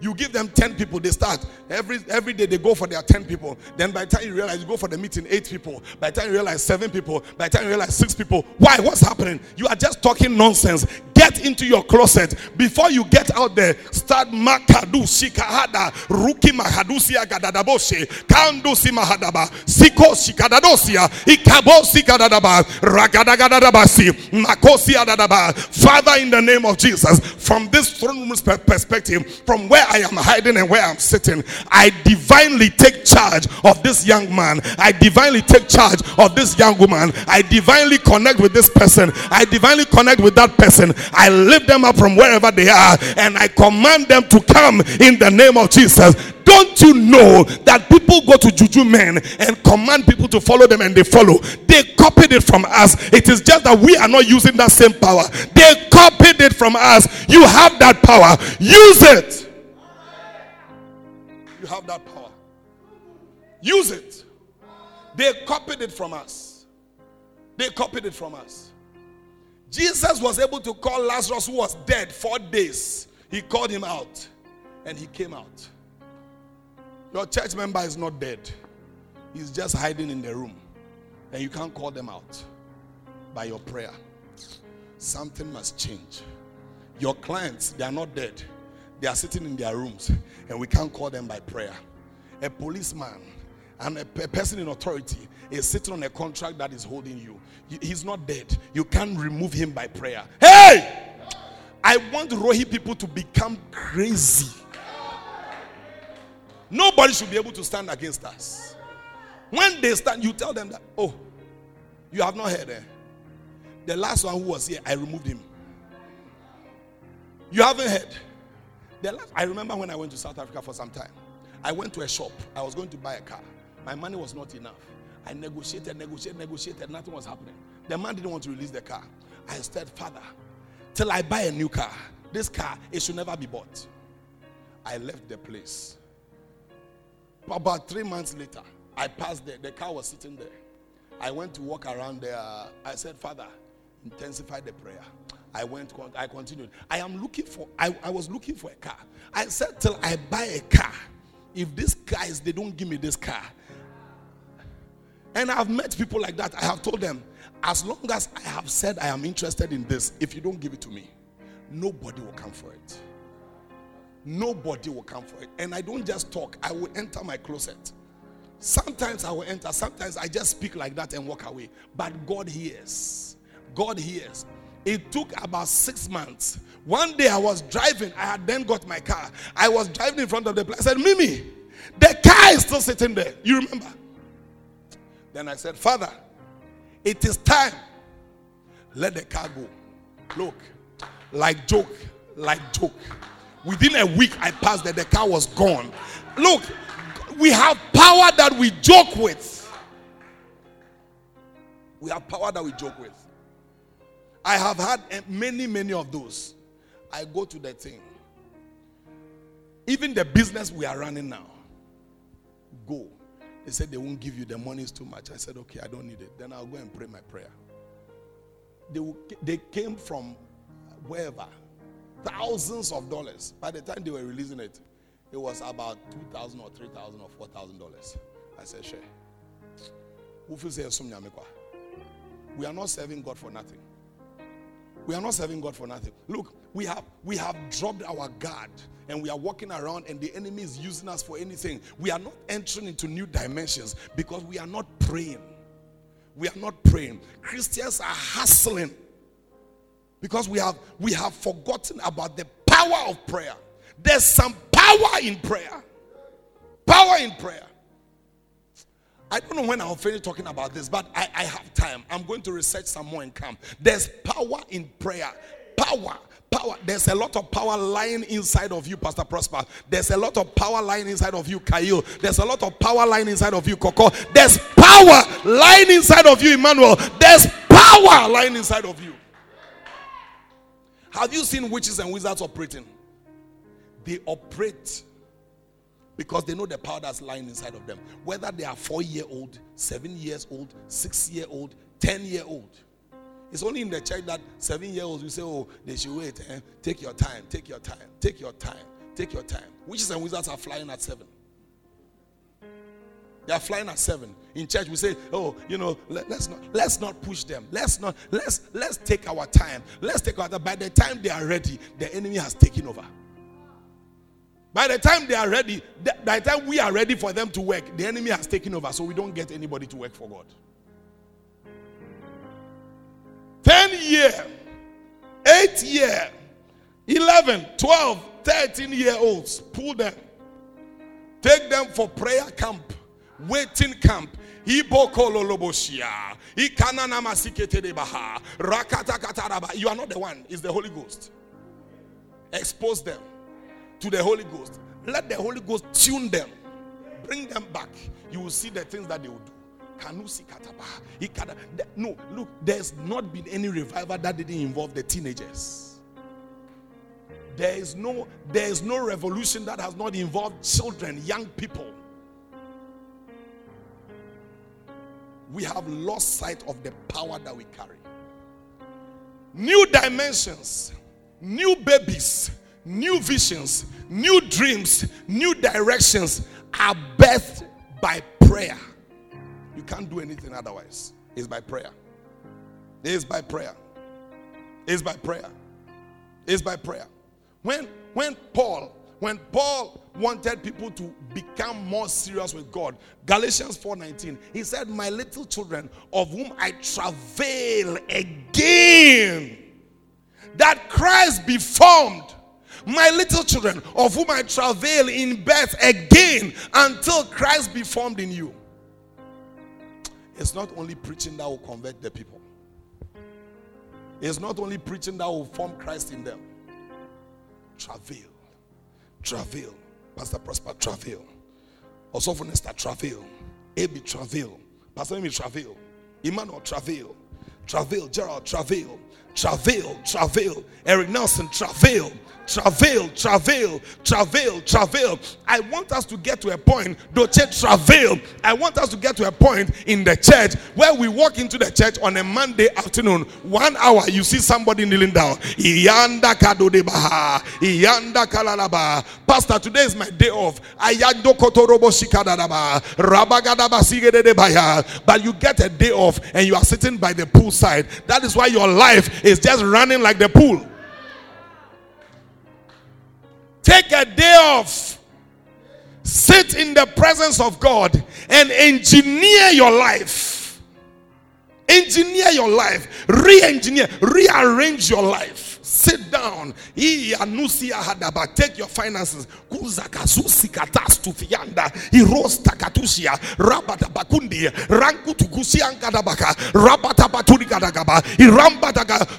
You give them ten people, they start. Every every day they go for their ten people. Then by the time you realize, you go for the meeting, eight people. By the time you realize, seven people. By the time you realize, six people. Why? What's happening? You are just talking nonsense. Get into your closet. Before you get out there, start makadu shikahada ruki mahadusia gadadaboshe kandusi mahadaba siko shikadadosia ikabo sikadadaba ragadagadabasi makosi adadaba. Father, in the name of Jesus, from this throne room's perspective, from where I am hiding and where I'm sitting, I divinely take charge of this young man. I divinely take charge of this young woman. I divinely connect with this person. I divinely connect with that person. I lift them up from wherever they are and I command them to come in the name of Jesus. Don't you know that people go to juju men and command people to follow them and they follow? They copied it from us. It is just that we are not using that same power. They copied it from us. You have that power. Use it. You have that power. Use it. They copied it from us. They copied it from us. Jesus was able to call Lazarus, who was dead four days. He called him out and he came out. Your church member is not dead. He's just hiding in the room. And you can't call them out. by your prayer. Something must change. Your clients, they are not dead. They are sitting in their rooms, and we can't call them by prayer. A policeman and a person in authority is sitting on a contract that is holding you. He's not dead. You can't remove him by prayer. Hey! I want Rohi people to become crazy. Nobody should be able to stand against us. When they stand, you tell them that, oh, you have not heard. Eh? The last one who was here, I removed him. You haven't heard. The last, I remember when I went to South Africa for some time. I went to a shop. I was going to buy a car. My money was not enough. I negotiated, negotiated, negotiated. Nothing was happening. The man didn't want to release the car. I said, Father, till I buy a new car, this car, it should never be bought. I left the place. About three months later, I passed there. The car was sitting there. I went to walk around there. I said, Father, intensify the prayer. I went, I continued. I am looking for, I, I was looking for a car. I said, till I buy a car, if these guys, they don't give me this car. And I've met people like that. I have told them, as long as I have said I am interested in this, if you don't give it to me, nobody will come for it. Nobody will come for it. And I don't just talk. I will enter my closet. Sometimes I will enter. Sometimes I just speak like that and walk away. But God hears. God hears. It took about six months. One day I was driving. I had then got my car. I was driving in front of the place. I said, Mimi, the car is still sitting there. You remember? Then I said, Father, it is time. Let the car go. Look, like joke, like joke. Within a week, I passed that the car was gone. Look, we have power that we joke with. We have power that we joke with. I have had many, many of those. I go to the thing. Even the business we are running now. Go. They said they won't give you. The money is too much. I said, okay, I don't need it. Then I'll go and pray my prayer. They, they came from wherever. Thousands of dollars. By the time they were releasing it, it was about two thousand dollars or three thousand dollars or four thousand dollars. I said, sure. We are not serving God for nothing. We are not serving God for nothing. Look, we have we have dropped our guard and we are walking around and the enemy is using us for anything. We are not entering into new dimensions because we are not praying. We are not praying. Christians are hustling. Because we have we have forgotten about the power of prayer. There's some power in prayer. Power in prayer. I don't know when I'll finish talking about this, but I, I have time. I'm going to research some more and come. There's power in prayer. Power. Power. There's a lot of power lying inside of you, Pastor Prosper. There's a lot of power lying inside of you, Kayo. There's a lot of power lying inside of you, Coco. There's power lying inside of you, Emmanuel. There's power lying inside of you. Have you seen witches and wizards operating? They operate because they know the power that's lying inside of them. Whether they are four-year-old, seven-years-old, six-year-old, ten-year-old. It's only in the church that seven-year-olds, we say, oh, they should wait. Eh? Take your time, take your time, take your time, take your time. Witches and wizards are flying at seven. They are flying at seven. In church, we say, oh, you know, let, let's not let's not push them. Let's not, let's let's take our time. Let's take our time. By the time they are ready, the enemy has taken over. By the time they are ready, the, by the time we are ready for them to work, the enemy has taken over. So we don't get anybody to work for God. Ten year, eight year, eleven, twelve, thirteen year olds, pull them. Take them for prayer camp. Waiting camp. You are not the one. It's the Holy Ghost. Expose them to the Holy Ghost. Let the Holy Ghost tune them. Bring them back. You will see the things that they will do. No, look, there's not been any revival that didn't involve the teenagers. There is no, there is no revolution that has not involved children, young people. We have lost sight of the power that we carry. New dimensions, new babies, new visions, new dreams, new directions are birthed by prayer. You can't do anything otherwise. It's by prayer. It's by prayer. It's by prayer. It's by prayer. When when Paul, when Paul wanted people to become more serious with God, Galatians four nineteen, he said, "My little children, of whom I travail again, that Christ be formed. My little children, of whom I travail in birth again, until Christ be formed in you." It's not only preaching that will convert the people. It's not only preaching that will form Christ in them. Travail. Travail. Pastor Prosper, travail. Osofonesta, travail. Abi, travail. Pastor Mimi, travail. Emmanuel, travail. Travail, Gerald, travail. Travail, travail. Eric Nelson, travail. Travail, travail, travail, travail. I want us to get to a point, Doche, travail. I want us to get to a point in the church where we walk into the church on a Monday afternoon, one hour, you see somebody kneeling down. Iyanda kadodebaha, iyanda kalalaba. Pastor, today is my day off. Ayando kotorobo shikadadaba, rabagadaba sigedebaya. But you get a day off and you are sitting by the poolside. That is why your life is just running like the pool. Take a day off. Sit in the presence of God and engineer your life. Engineer your life. Re-engineer. Rearrange your life. Sit down. Take your finances.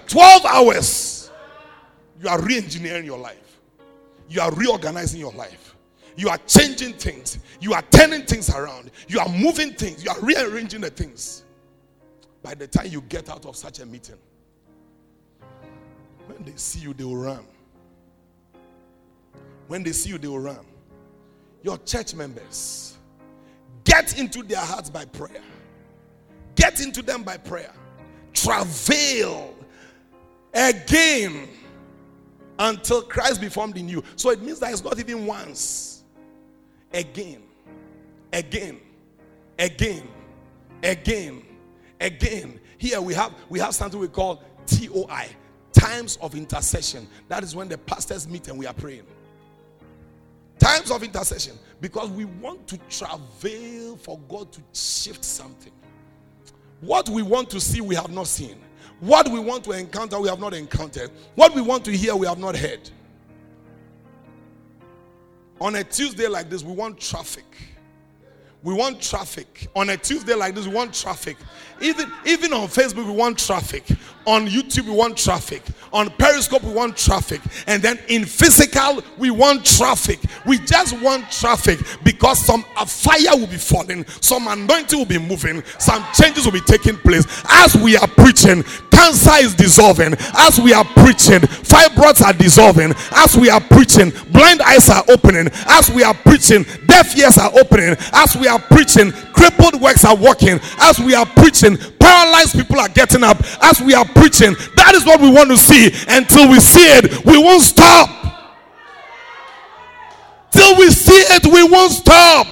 twelve hours. You are re-engineering your life. You are reorganizing your life. You are changing things. You are turning things around. You are moving things. You are rearranging the things. By the time you get out of such a meeting, when they see you, they will run. When they see you, they will run. Your church members, get into their hearts by prayer. Get into them by prayer. Travail again. Until Christ be formed in you. So it means that it's not even once. Again. Again. Again. Again. Again. Here we have we have something we call T O I. Times of intercession. That is when the pastors meet and we are praying. Times of intercession. Because we want to travail for God to shift something. What we want to see, we have not seen. What we want to encounter, we have not encountered. What we want to hear, we have not heard. On a Tuesday like this, we want traffic. We want traffic. On a Tuesday like this, we want traffic. Even, even on Facebook, we want traffic. On YouTube, we want traffic. On Periscope, we want traffic. And then in physical, we want traffic. We just want traffic because some fire will be falling. Some anointing will be moving. Some changes will be taking place. As we are preaching, cancer is dissolving. As we are preaching, fibroids are dissolving. As we are preaching, blind eyes are opening. As we are preaching, deaf ears are opening. As we are preaching, crippled works are walking. As we are preaching, paralyzed people are getting up. As we are preaching, that is what we want to see. Until we see it, we won't stop. Till we see it, we won't stop.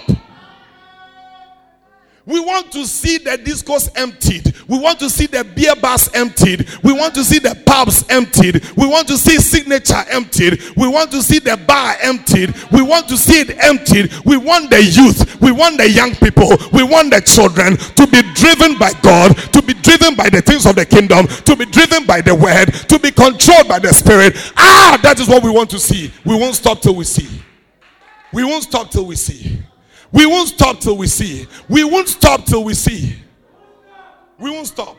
We want to see the discos emptied. We want to see the beer bars emptied. We want to see the pubs emptied. We want to see Signature emptied. We want to see the bar emptied. We want to see it emptied. We want the youth. We want the young people. We want the children to be driven by God, to be driven by the things of the kingdom, to be driven by the word, to be controlled by the spirit. Ah, that is what we want to see. We won't stop till we see. We won't stop till we see. We won't stop till we see. We won't stop till we see. We won't stop.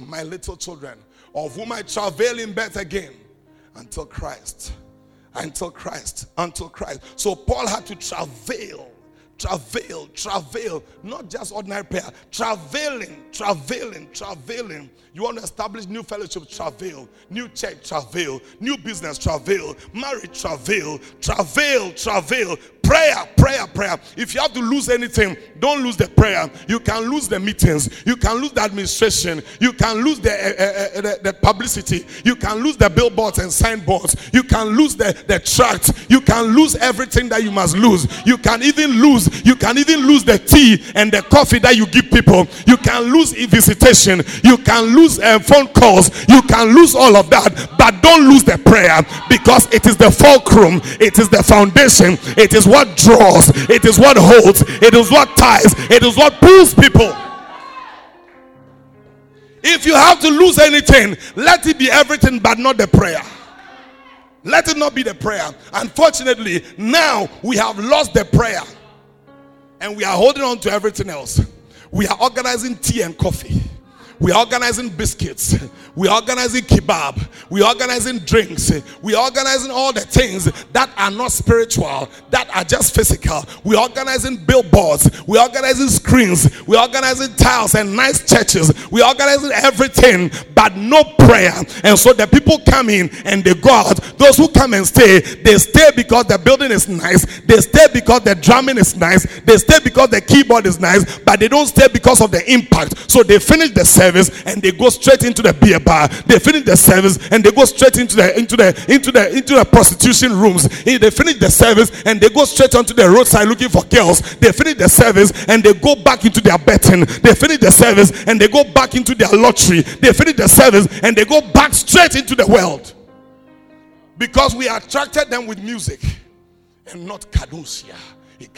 My little children, of whom I travail in birth again, until Christ. Until Christ. Until Christ. So Paul had to travail. Travail. Travail. Not just ordinary prayer. Travailing. Travailing. Travailing. You want to establish new fellowship, travail. New church, travail. New business, travail. Marriage, travail. Travail, travail. Prayer Prayer, prayer, prayer. If you have to lose anything, don't lose the prayer. You can lose the meetings. You can lose the administration. You can lose the uh, uh, uh, the, the publicity. You can lose the billboards and signboards. You can lose the, the tracts. You can lose everything that you must lose. You can even lose, you can even lose the tea and the coffee that you give people. You can lose visitation. You can lose uh, phone calls. You can lose all of that. But don't lose the prayer, because it is the fulcrum. It is the foundation. It is what draws, it is what holds, it is what ties, it is what pulls people. If you have to lose anything, let it be everything but not the prayer. Let it not be the prayer. Unfortunately, now we have lost the prayer and we are holding on to everything else. We are organizing tea and coffee. We are organizing biscuits. We are organizing kebab. We are organizing drinks. We are organizing all the things that are not spiritual, that are just physical. We are organizing billboards. We are organizing screens. We are organizing tiles and nice churches. We are organizing everything but no prayer. And so the people come in and they go out. Those who come and stay, they stay because the building is nice. They stay because the drumming is nice. They stay because the keyboard is nice. But they don't stay because of the impact. So they finish the service and they go straight into the beer bar. They finish the service and they go straight into the into the into the into the prostitution rooms. They finish the service and they go straight onto the roadside looking for girls. They finish the service and they go back into their betting. They finish the service and they go back into their lottery. They finish the service and they go back straight into the world, because we attracted them with music and not kadosia. When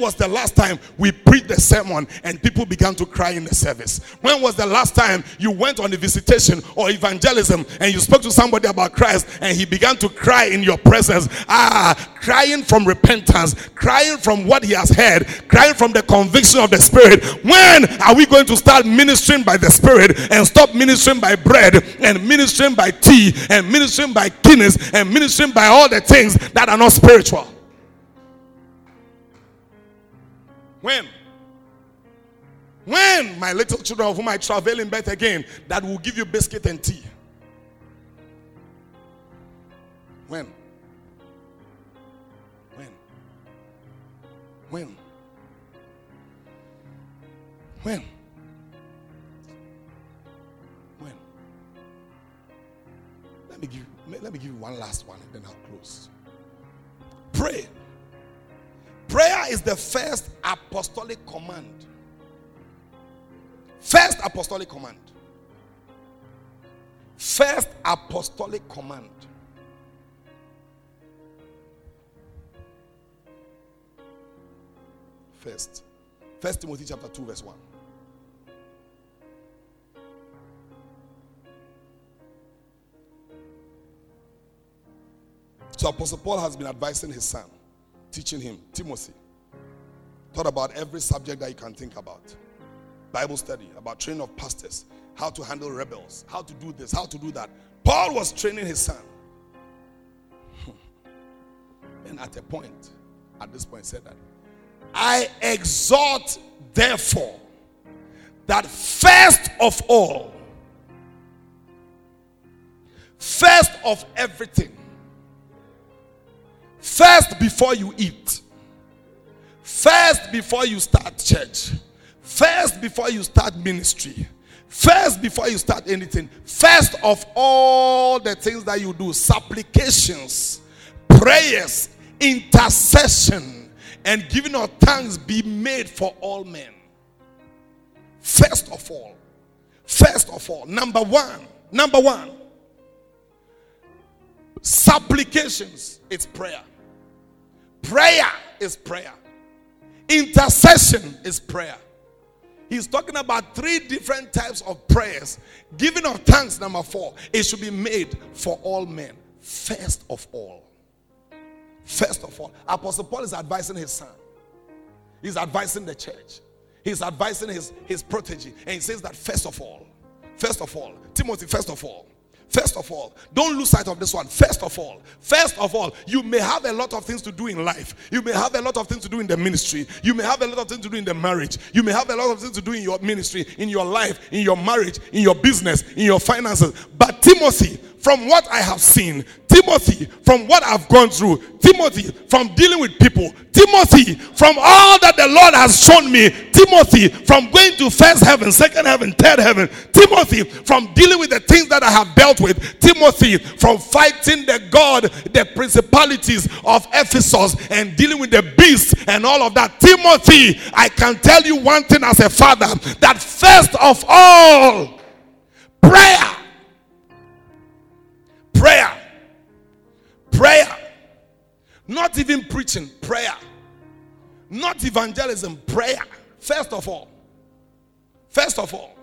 was the last time we preached the sermon and people began to cry in the service? When was the last time you went on a visitation or evangelism and you spoke to somebody about Christ and he began to cry in your presence? Ah, crying from repentance, crying from what he has heard, crying from the conviction of the Spirit. When are we going to start ministering by the Spirit and stop ministering by bread and ministering by tea and ministering by kidneys and ministering by all the things that are not spiritual? When? When, my little children of whom I travail in birth again, that will give you biscuit and tea? When? When? When? When? When? Let me give you Let me give you one last one and then I'll close. Pray. Prayer is the first apostolic command. First apostolic command. First apostolic command. First. First Timothy chapter two, verse one. So Apostle Paul has been advising his son, teaching him, Timothy. Thought about every subject that you can think about. Bible study, about training of pastors, how to handle rebels, how to do this, how to do that. Paul was training his son. And at a point, at this point, said that, I exhort therefore that first of all, first of everything, first before you eat, first before you start church, first before you start ministry, first before you start anything, first of all the things that you do, supplications, prayers, intercession, and giving of thanks be made for all men. First of all, first of all, number one, number one, supplications is prayer. Prayer is prayer. Intercession is prayer. He's talking about three different types of prayers. Giving of thanks, number four. It should be made for all men. First of all. First of all. Apostle Paul is advising his son. He's advising the church. He's advising his, his protege. And he says that first of all. First of all. Timothy, first of all. First of all, don't lose sight of this one. First of all, first of all, you may have a lot of things to do in life. You may have a lot of things to do in the ministry. You may have a lot of things to do in the marriage. You may have a lot of things to do in your ministry, in your life, in your marriage, in your business, in your finances. But Timothy, from what I have seen. Timothy, from what I've gone through. Timothy, from dealing with people. Timothy, from all that the Lord has shown me. Timothy, from going to first heaven, second heaven, third heaven. Timothy, from dealing with the things that I have dealt with. Timothy, from fighting the God, the principalities of Ephesus and dealing with the beasts and all of that. Timothy, I can tell you one thing as a father, that first of all, prayer. Prayer. Prayer. Not even preaching, prayer. Not evangelism, prayer. First of all. First of all.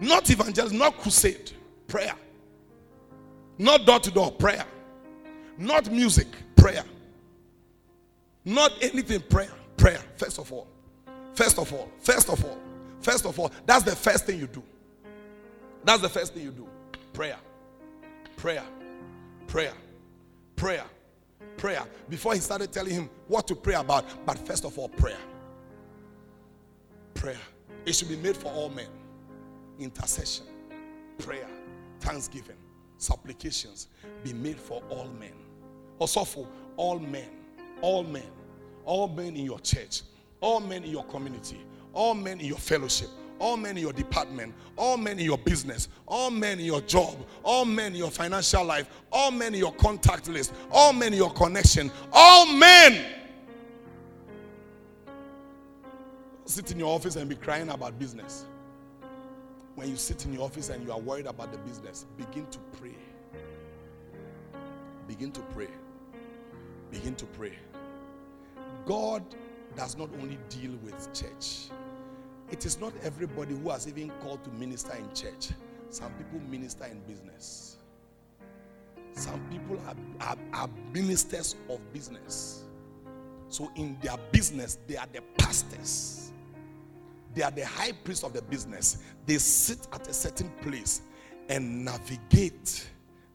Not evangelism, not crusade, prayer. Not door-to-door, prayer. Not music, prayer. Not anything, prayer. Prayer, first of all. First of all. First of all. First of all. That's the first thing you do. That's the first thing you do. Prayer. Prayer. Prayer. Prayer. Prayer. Before he started telling him what to pray about, but first of all, prayer. Prayer. It should be made for all men. Intercession, prayer, thanksgiving, supplications be made for all men. Also for all men, all men, all men in your church, all men in your community, all men in your fellowship, all men in your department, all men in your business, all men in your job, all men in your financial life, all men in your contact list, all men in your connection, all men. Sit in your office and be crying about business. When you sit in your office and you are worried about the business, begin to pray. Begin to pray. Begin to pray. God does not only deal with church. It is not everybody who has even called to minister in church. Some people minister in business. Some people are, are, are ministers of business. So in their business, they are the pastors. They are the high priest of the business. They sit at a certain place and navigate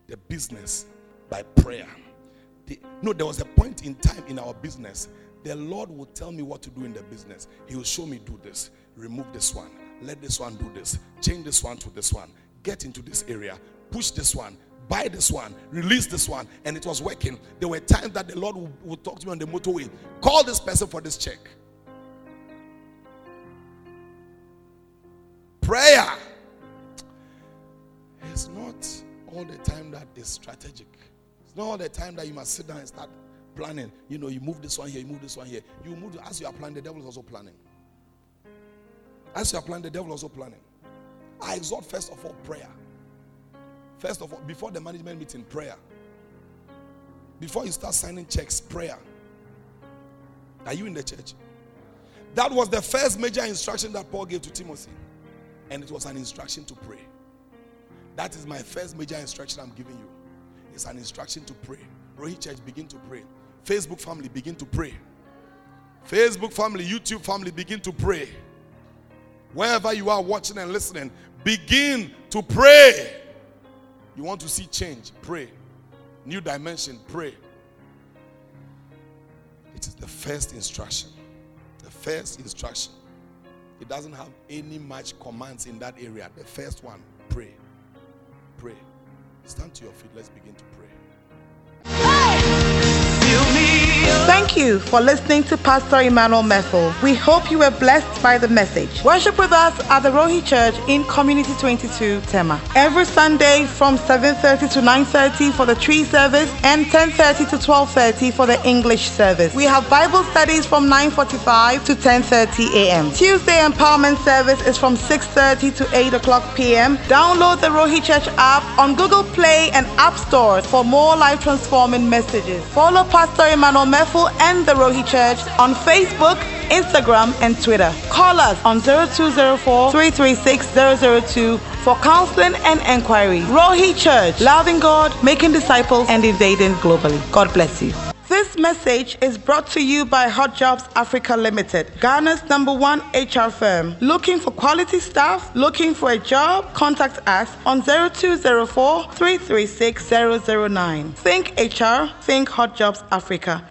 the business by prayer. They, no, there was a point in time in our business, the Lord will tell me what to do in the business. He will show me, do this. Remove this one. Let this one do this. Change this one to this one. Get into this area. Push this one. Buy this one. Release this one. And it was working. There were times that the Lord would, would talk to me on the motorway. Call this person for this check. Prayer. It's not all the time that is strategic. It's not all the time that you must sit down and start planning. You know, you move this one here, you move this one here. You move to, as you are planning, the devil is also planning. As you are planning, the devil is also planning. I exhort first of all prayer. First of all, before the management meeting, prayer. Before you start signing checks, prayer. Are you in the church? That was the first major instruction that Paul gave to Timothy. And it was an instruction to pray. That is my first major instruction I'm giving you. It's an instruction to pray. Rohi Church, begin to pray. Facebook family, begin to pray. Facebook family, YouTube family, begin to pray. Wherever you are watching and listening, begin to pray. You want to see change? Pray. New dimension? Pray. It is the first instruction. The first instruction. It doesn't have any much commands in that area. The first one, pray. Pray. Stand to your feet. Let's begin to pray. Thank you for listening to Pastor Emmanuel Meffel. We hope you were blessed by the message. Worship with us at the Rohi Church in Community twenty-two, Tema. Every Sunday from seven thirty to nine thirty for the tree service and ten thirty to twelve thirty for the English service. We have Bible studies from nine forty-five to ten thirty a.m. Tuesday empowerment service is from six thirty to eight o'clock p.m. Download the Rohi Church app on Google Play and App Store for more life-transforming messages. Follow Pastor Emmanuel Meffel and the Rohi Church on Facebook, Instagram, and Twitter. Call us on zero two zero four, three three six, zero zero two for counseling and enquiry. Rohi Church, loving God, making disciples, and invading globally. God bless you. This message is brought to you by Hot Jobs Africa Limited, Ghana's number one H R firm. Looking for quality staff? Looking for a job? Contact us on zero two zero four, three three six, zero zero nine. Think H R, think Hot Jobs Africa.